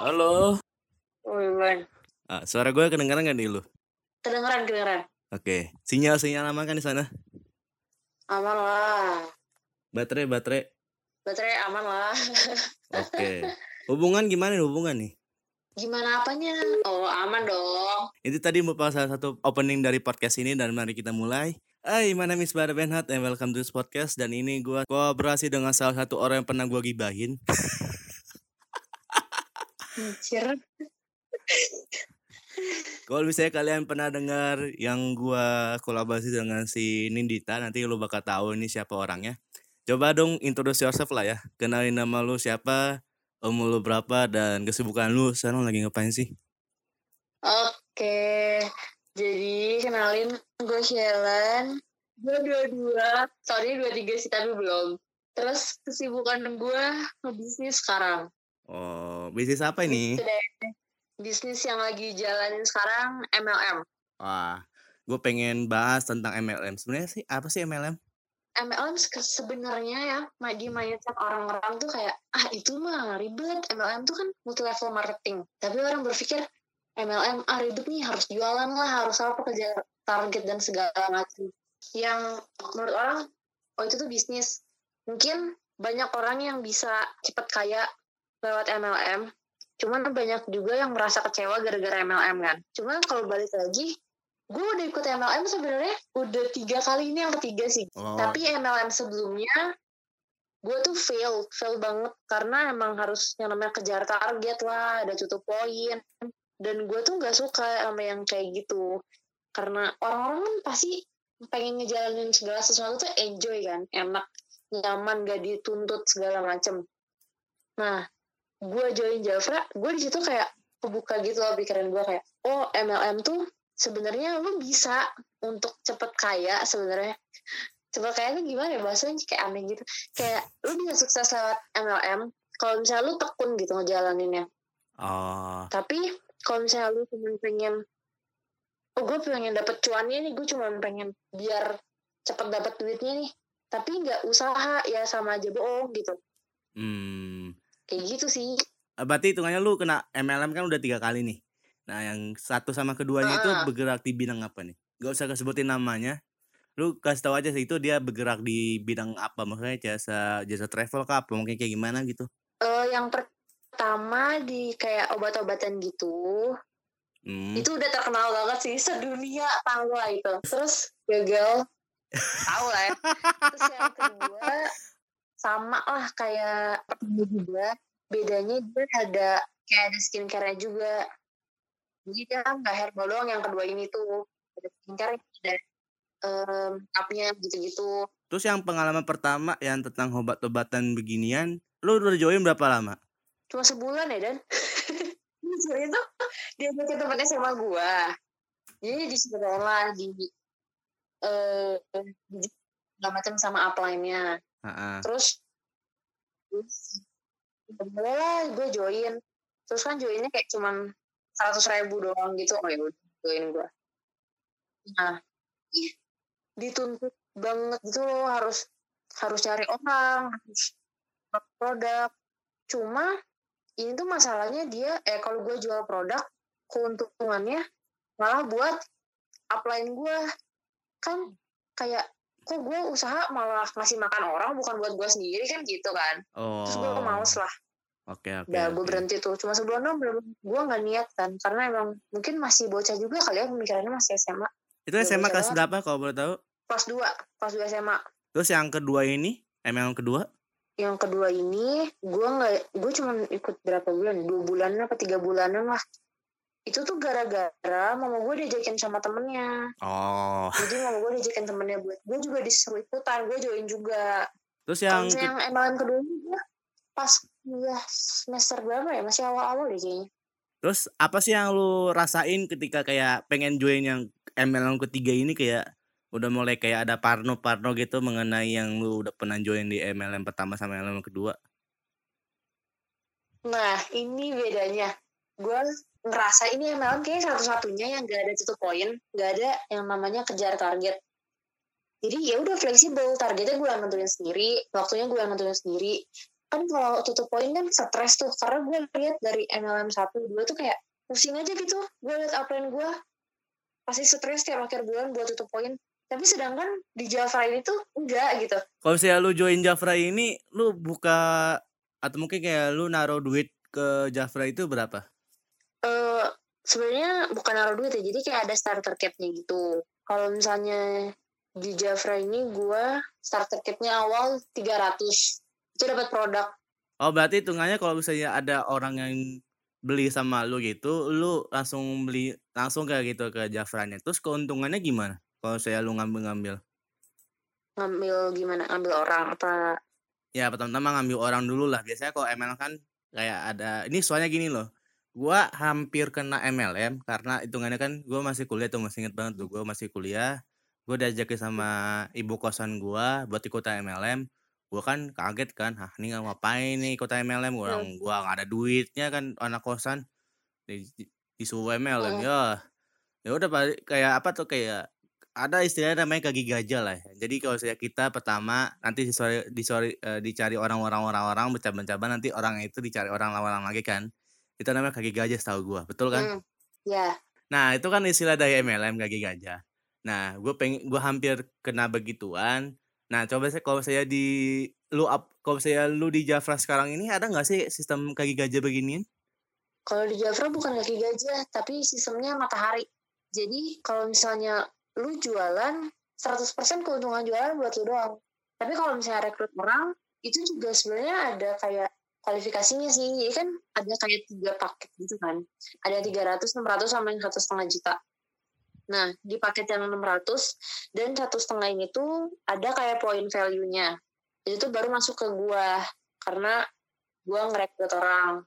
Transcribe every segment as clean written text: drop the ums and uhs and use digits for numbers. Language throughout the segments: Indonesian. Halo. Ah, suara gue kedengeran gak nih lu? Kedengeran. Oke, sinyal aman kan di sana? Aman lah. Baterai aman lah. Oke. Hubungan nih? Gimana apanya? Oh, aman dong. Itu tadi merupakan salah satu opening dari podcast ini dan mari kita mulai. Hai, my name is Bara Benhat and welcome to this podcast. Dan ini gue kolaborasi dengan salah satu orang yang pernah gue gibahin. Kalau misalnya kalian pernah dengar yang gue kolaborasi dengan si Nindita, nanti lo bakal tahu ini siapa orangnya. Coba dong introduce yourself lah ya. Kenalin nama lo siapa, umur lo berapa, dan kesibukan lo sekarang lagi ngapain sih? Oke, jadi kenalin gue Shellen. Gue 22, sorry 23 sih tapi belum. Terus kesibukan gue ngebisnis sekarang. Oh, bisnis apa ini? Bisnis yang lagi jalanin sekarang MLM. Wah, gue pengen bahas tentang MLM. Sebenarnya sih apa sih MLM? MLM sebenarnya ya, di mindset orang-orang tuh kayak itu mah ribet. MLM tuh kan multi level marketing. Tapi orang berpikir MLM ribet nih, harus jualan lah, harus apa kejar target dan segala macam. Yang menurut orang itu tuh bisnis. Mungkin banyak orang yang bisa cepat kaya lewat MLM, cuman banyak juga yang merasa kecewa gara-gara MLM kan. Cuman kalau balik lagi, gue udah ikut MLM sebenarnya udah 3 kali, ini yang ketiga sih. Oh. Tapi MLM sebelumnya, gue tuh fail banget karena emang harus yang namanya kejar target lah, ada tutup poin. Dan gue tuh nggak suka sama yang kayak gitu, karena orang-orang kan pasti pengen ngejalanin segala sesuatu tuh enjoy kan, enak, nyaman, gak dituntut segala macem. Nah, gue join Jafra, gue di situ kayak kebuka gitu loh pikiran gue kayak, oh MLM tuh sebenarnya lo bisa untuk cepet kaya sebenarnya. Cepet kaya tuh gimana ya bahasanya, kayak aneh gitu. Kayak lo bisa sukses lewat MLM kalau misalnya lo tekun gitu ngejalaninnya. Oh. Tapi kalau misalnya lo cuma pengen, oh gue pengen dapet cuannya nih, gue cuma pengen biar cepet dapet duitnya nih. Tapi nggak usaha ya sama aja bohong gitu. Kayak gitu sih. Berarti hitungannya lu kena MLM kan udah 3 kali nih. Nah yang satu sama keduanya itu bergerak di bidang apa nih? Gak usah sebutin namanya. Lu kasih tahu aja sih itu dia bergerak di bidang apa. Maksudnya jasa travel kah apa? Mungkin kayak gimana gitu. Yang pertama di kayak obat-obatan gitu. Itu udah terkenal banget sih. Sedunia tahu lah itu. Terus gagal. Tahu lah ya. Terus yang kedua sama lah kayak juga, bedanya dia ada skincare-nya juga. Jadi dia nggak herbal doang yang kedua ini tuh, ada skincare, ada up-nya gitu-gitu. Terus yang pengalaman pertama yang tentang obat-obatan beginian, lu udah join berapa lama? Cuma sebulan ya, Dan. Sebulan itu dia pakai tempatnya sama gua. Jadi di sekolah di macam sama upline-nya. Terus boleh lah gue join. Terus kan joinnya kayak cuman 100.000 doang gitu. Oh yaudah join gue. Nah dituntut banget gitu loh, harus cari orang, harus produk. Cuma ini tuh masalahnya dia kalau gue jual produk, keuntungannya malah buat upline gue. Kan kayak kok gue usaha malah ngasih makan orang bukan buat gue sendiri kan gitu kan. Oh. Terus gue males lah. Oke. Udah gue berhenti tuh. Cuma sebulan doang gue gak niat kan. Karena emang mungkin masih bocah juga kali ya, pemikirannya masih SMA. Itu SMA kelas berapa kalau boleh tahu? Kelas 2 SMA. Terus yang kedua ini? Emang kedua? Yang kedua ini gue cuma ikut berapa bulan? 2 bulanan apa 3 bulanan lah. Itu tuh gara-gara mama gue diajakin sama temennya. Oh. Jadi mama gue diajakin temennya buat gue juga disuruh ikutan, gue join juga. Terus yang MLM kedua gue pas semester berapa ya, masih awal-awal deh kayaknya. Terus apa sih yang lu rasain ketika kayak pengen join yang MLM ketiga ini, kayak udah mulai kayak ada parno-parno gitu mengenai yang lu udah pernah join di MLM pertama sama MLM kedua? Nah ini bedanya. Gue ngerasa ini MLM kayaknya satu-satunya yang gak ada tutup poin, gak ada yang namanya kejar target. Jadi ya udah fleksibel, targetnya gue yang nentuin sendiri, waktunya gue yang nentuin sendiri. kan kalau tutup poin kan stres tuh, karena gue lihat dari MLM 1-2 tuh kayak pusing aja gitu, gue lihat upline gue pasti stres tiap akhir bulan buat tutup poin. Tapi sedangkan di Jafra ini tuh enggak gitu. Kalau misalnya lu join Jafra ini, lu buka atau mungkin kayak lu naruh duit ke Jafra itu berapa? Sebenarnya bukan naruh duit ya, jadi kayak ada starter kit-nya gitu. Kalau misalnya di Jafra ini gue starter kit-nya awal 300. Itu dapat produk. Oh, berarti hitungannya kalau misalnya ada orang yang beli sama lu gitu, lu langsung beli langsung kayak gitu ke Jafranya. Terus keuntungannya gimana? Kalau saya lu ngambil-ngambil? Ngambil gimana? Ngambil orang apa? Ya pertama-tama ngambil orang dulu lah. Biasanya kalau MLM kan kayak ada. Ini soalnya gini loh. Gue hampir kena MLM. Karena hitungannya kan gue masih kuliah tuh. Masih inget banget tuh. Gue masih kuliah. Gue diajakin sama ibu kosan gue buat ikutan MLM. Gue kan kaget kan. Hah ini ngapain nih ikutan MLM. Orang gue gak ada duitnya kan. Anak kosan. Disuruh MLM. Ya udah kayak apa tuh kayak. Ada istilahnya namanya kaki gajah lah. Jadi kalau saya kita pertama nanti dicari orang bercabang-cabang, nanti orang itu dicari orang lagi kan. Itu namanya kaki gajah setahu gua, betul kan? Iya. Yeah. Nah, itu kan istilah dari MLM kaki gajah. Nah, gua hampir kena begituan. Nah, coba saya kalau saya di Jafra sekarang ini ada enggak sih sistem kaki gajah beginian? Kalau di Jafra bukan kaki gajah, tapi sistemnya matahari. Jadi, kalau misalnya lu jualan 100% keuntungan jualan buat lu doang. Tapi kalau misalnya rekrut orang, itu juga sebenarnya ada kayak kualifikasinya sih. Jadi kan ada kayak 3 paket gitu kan. Ada 300, 600, sama yang 1,5 juta. Nah, di paket yang 600 dan 1,5 ini tuh ada kayak poin value-nya. Itu baru masuk ke gua. Karena gua ngerekrut orang.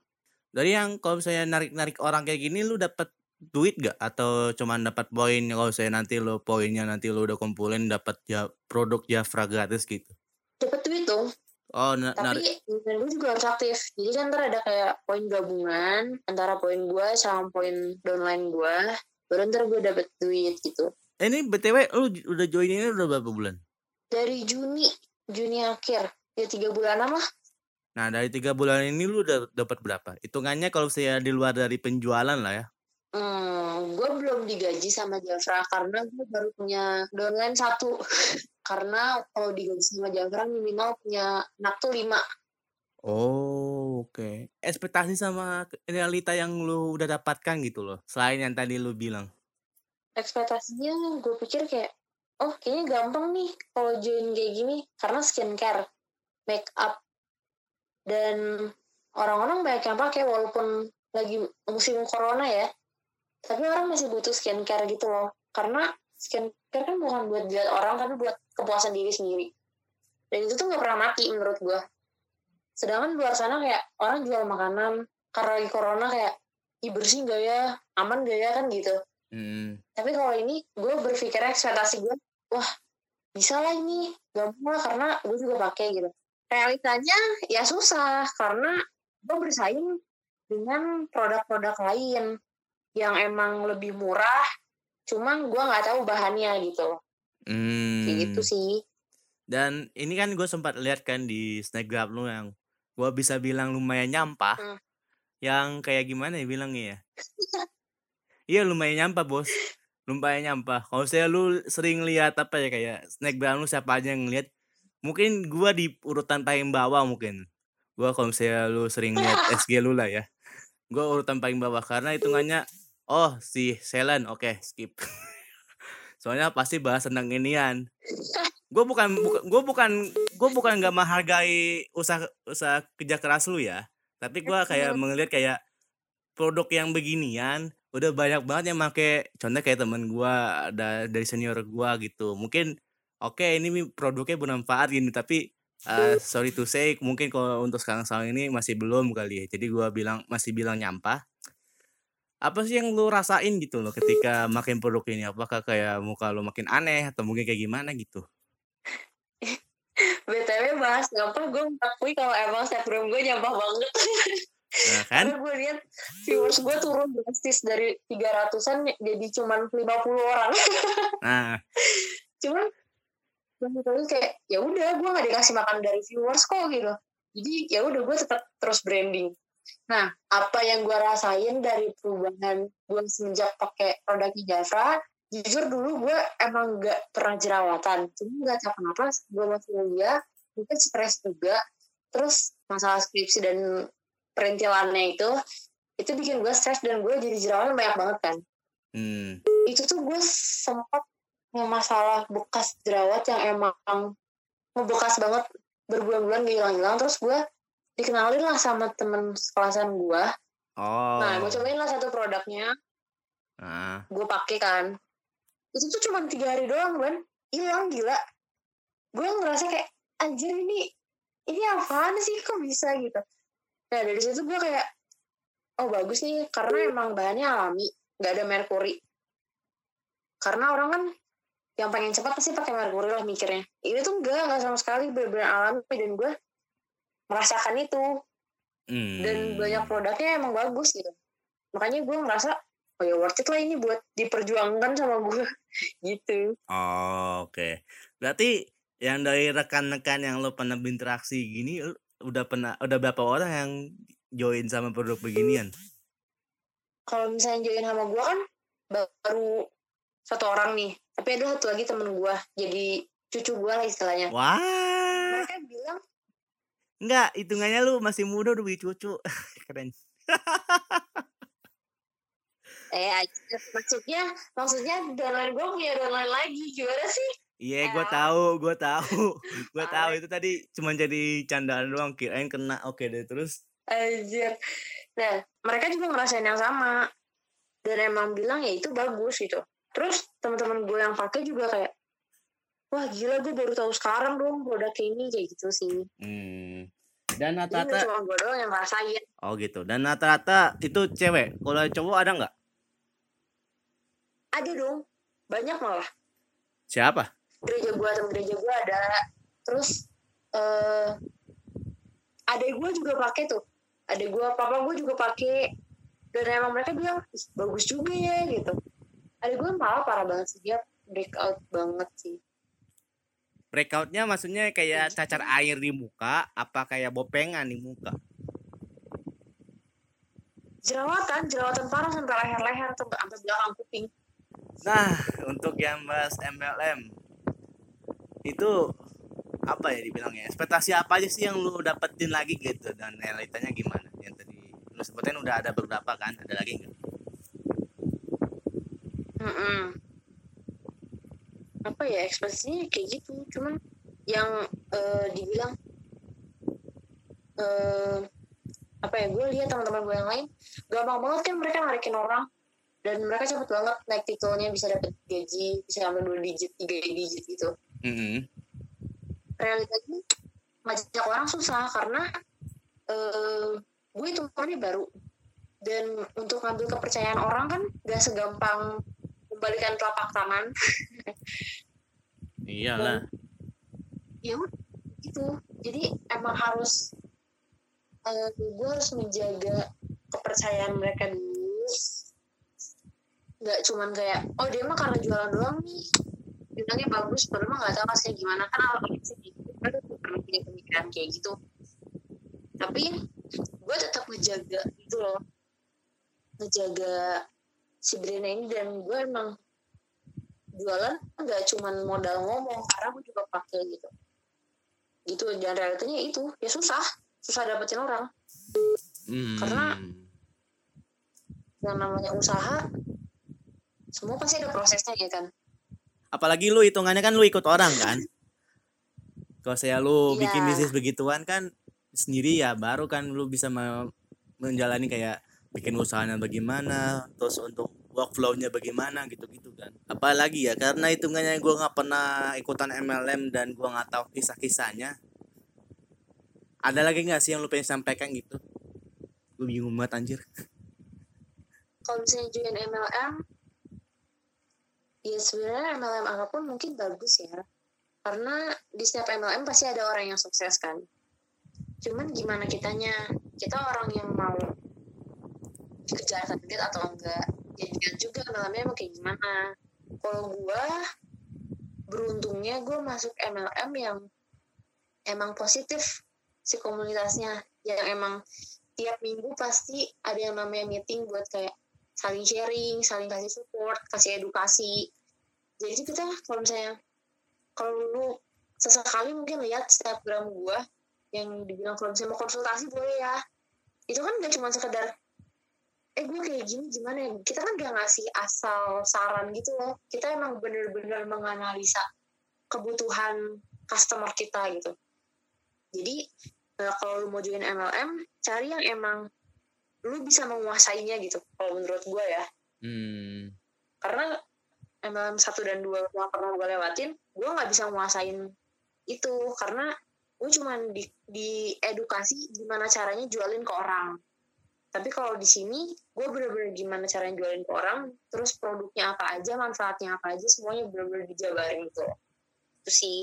Dari yang kalau misalnya narik-narik orang kayak gini, lu dapet duit gak? Atau cuma dapat poin? Kalau saya nanti lo poinnya nanti lo udah kumpulin dapat produk Jafra gratis gitu. Dapat duit dong. Oh, tapi gue juga harus aktif. Jadi kan ntar ada kayak poin gabungan antara poin gue sama poin downline gue. Baru ntar gue dapat duit gitu. Ini BTW lo udah join ini udah berapa bulan? Dari Juni akhir. Ya 3 bulanan lah. Nah dari 3 bulan ini lo udah dapat berapa? Hitungannya kalau saya di luar dari penjualan lah ya. Gue belum digaji sama Jafra karena gue baru punya downline 1. Karena kalau digaji sama Jafra minimal punya anak tuh 5. Oh, oke. Okay. Ekspektasi sama realita yang lu udah dapatkan gitu loh. Selain yang tadi lu bilang. Ekspektasinya gue pikir kayak, oh kayaknya gampang nih kalau join kayak gini. Karena skincare, make up, dan orang-orang banyak yang pakai walaupun lagi musim corona ya. Tapi orang masih butuh skincare gitu loh. Karena skincare kan bukan buat dilihat orang, tapi buat kepuasan diri sendiri. Dan itu tuh gak pernah mati menurut gue. Sedangkan luar sana kayak orang jual makanan. Karena lagi corona kayak, bersih gak ya? Aman gak ya? Kan gitu. Tapi kalau ini gue berpikirnya ekspektasi gue, wah bisa lah ini. Gampang lah karena gue juga pakai gitu. Realitanya ya susah. Karena gue bersaing dengan produk-produk lain yang emang lebih murah, cuman gue nggak tahu bahannya gitu. Kayak gitu sih. Dan ini kan gue sempat lihat kan di Snapgram lu yang gue bisa bilang lumayan nyampah, yang kayak gimana ya bilangnya ya? Iya lumayan nyampah bos, lumayan nyampah. Kalau saya lu sering lihat apa ya kayak Snapgram lu siapa aja yang ngeliat? Mungkin gue di urutan paling bawah mungkin. Gue kalau saya lu sering lihat SG lu lah ya. Gue urutan paling bawah karena hitungannya. Oh si Shellen, oke, skip. Soalnya pasti bahas tentang inian. Gue bukan nggak menghargai usaha kerja keras lu ya. Tapi gue kayak melihat kayak produk yang beginian udah banyak banget yang make. Contohnya kayak temen gue ada dari senior gue gitu. Mungkin oke, ini produknya bermanfaat gini tapi. Sorry to say, mungkin kalau untuk sekarang ini masih belum kali ya. Jadi gue masih bilang nyampah. Apa sih yang lu rasain gitu loh ketika makin produk ini? Apakah kayak muka lu makin aneh atau mungkin kayak gimana gitu? BTW bahas nyampah, gue mengakui kalau emang Instagram gue nyampah banget. Nah, kan? Karena gue lihat viewers gue turun drastis dari 300-an jadi cuman 50 orang. Nah, cuman terus kayak ya udah gue nggak dikasih makan dari viewers kok gitu. Jadi ya udah gue tetap terus branding. Nah, apa yang gue rasain dari perubahan gue semenjak pakai produknya Jafra, jujur dulu gue emang gak pernah jerawatan. Cuma gak tahu kenapa gue masih kuliah, mungkin stres juga. Terus masalah skripsi dan perintilannya itu bikin gue stres dan gue jadi jerawatan banyak banget kan. Itu tuh gue sempat masalah bekas jerawat yang emang ngebekas banget berbulan-bulan gak hilang-hilang. Terus gue dikenalin lah sama temen sekelasan gue. Oh. Nah, gue cobain lah satu produknya. Gue pakai kan. Itu tuh cuma 3 hari doang, Ben. Hilang, gila. Gue ngerasa kayak, anjir ini apaan sih, kok bisa gitu. Nah, dari situ gue kayak, oh bagus nih, karena emang bahannya alami. Gak ada merkuri. Karena orang kan yang pengen cepat pasti pakai merkuri lah mikirnya. Ini tuh enggak sama sekali, bener-bener alami. Dan gue merasakan itu. Dan banyak produknya emang bagus gitu. Makanya gue ngerasa, oh ya worth it lah ini buat diperjuangkan sama gue. Gitu. Oh, oke. Berarti yang dari rekan-rekan yang lo pernah berinteraksi gini, udah berapa orang yang join sama produk beginian? Kalau misalnya join sama gue kan baru satu orang nih. Tapi ada satu lagi temen gue, jadi cucu gue lah istilahnya. Wah. Mereka bilang, enggak, hitungannya lu masih muda udah punya cucu. Keren. Maksudnya downline gue punya downline lagi. Gimana sih? Iya, gue tahu itu tadi cuma jadi candaan doang, kirain kena. Oke deh, terus. Anjir. Nah, mereka juga ngerasain yang sama. Dan emang bilang ya itu bagus gitu. Terus teman-teman gue yang pakai juga kayak, wah gila gue baru tahu sekarang dong produk ini kayak gitu sih. Dan rata-rata cuma gue doang yang ngerasain. Oh gitu. Dan rata-rata itu cewek. Kalau cowok ada nggak? Ada dong. Banyak malah. Siapa? Teman gereja gue ada. Terus adek gue juga pakai tuh. Adek gue, papa gue juga pakai. Dan emang mereka bilang bagus juga ya gitu. Adek gue malah parah banget sih, dia breakout banget sih. Breakoutnya maksudnya kayak cacar air di muka, apa kayak bopengan di muka? Jerawatan parah sampai leher-leher, sampai belakang kuping. Nah, untuk yang bahas MLM, itu apa ya dibilangnya? Ekspektasi apa aja sih yang lu dapetin lagi gitu, dan realitanya gimana? Yang tadi lu sebutin udah ada beberapa kan, ada lagi nggak? Apa ya ekspresinya kayak gitu, cuman yang dibilang apa ya, gue lihat teman-teman gue yang lain gampang banget kan mereka narikin orang, dan mereka cepet banget naik titelnya, bisa dapet gaji bisa sampai 2 digit 3 digit gitu. Realitanya ngajak orang susah karena gue itu orangnya baru, dan untuk ngambil kepercayaan orang kan gak segampang membalikan telapak tangan. Iyalah. Ya itu. Jadi emang harus gue harus menjaga kepercayaan mereka dulu. Gak cuman kayak, oh dia mah karena jualan doang nih bintangnya bagus, padahal mah gak tahu hasilnya gimana. Kan awalnya sih gue pernah punya pemikiran kayak gitu. Tapi gue tetap ngejaga itu loh, ngejaga si brand ini. Dan gue emang jualan nggak cuman modal ngomong, karena gue juga pakai gitu. Dan realitanya itu ya susah dapetin orang. Karena yang namanya usaha semua pasti ada prosesnya ya kan. Apalagi lu hitungannya kan lu ikut orang kan. Kalau saya lu bikin bisnis begituan kan sendiri ya, baru kan lu bisa menjalani kayak bikin usahanya bagaimana, terus untuk workflow-nya bagaimana gitu-gitu kan. Apalagi ya, karena hitungannya gue gak pernah ikutan MLM dan gue gak tahu kisah-kisahnya. Ada lagi gak sih yang lu pengen sampaikan gitu? Gue bingung banget anjir. Kalau misalnya join MLM, ya sebenarnya MLM apapun mungkin bagus ya. Karena di setiap MLM pasti ada orang yang sukses kan. Cuman gimana kitanya, kita orang yang mau kejar target atau enggak, jadikan juga MLM-nya mau kayak gimana. Kalau gue beruntungnya gue masuk MLM yang emang positif, si komunitasnya yang emang tiap minggu pasti ada yang namanya meeting buat kayak saling sharing, saling kasih support, kasih edukasi. Jadi kita kalau misalnya, kalau lu sesekali mungkin lihat Instagram gue yang dibilang kalau misalnya mau konsultasi boleh ya, itu kan gak cuma sekedar gue kayak gini gimana ya, kita kan gak ngasih asal saran gitu loh, kita emang bener-bener menganalisa kebutuhan customer kita gitu. Jadi kalau lu mau join MLM, cari yang emang lu bisa menguasainya gitu, kalau menurut gue ya. Karena MLM 1 dan 2 yang pernah gue lewatin, gue gak bisa menguasain itu, karena gue cuman di edukasi gimana caranya jualin ke orang. Tapi kalau di sini, gue bener-bener gimana caranya jualin ke orang, terus produknya apa aja, manfaatnya apa aja, semuanya bener-bener dijabarin gitu. Itu sih.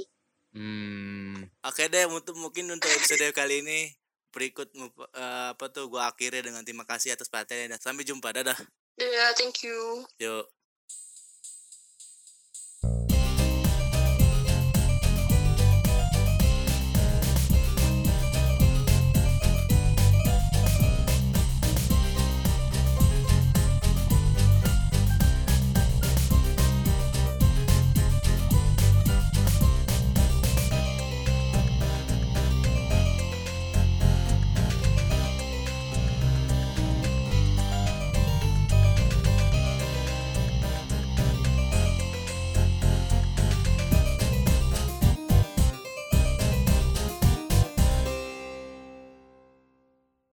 Oke deh, untuk episode kali ini berikut gue akhiri dengan terima kasih atas perhatiannya. Sampai jumpa, dadah. Dadah, thank you. Yuk.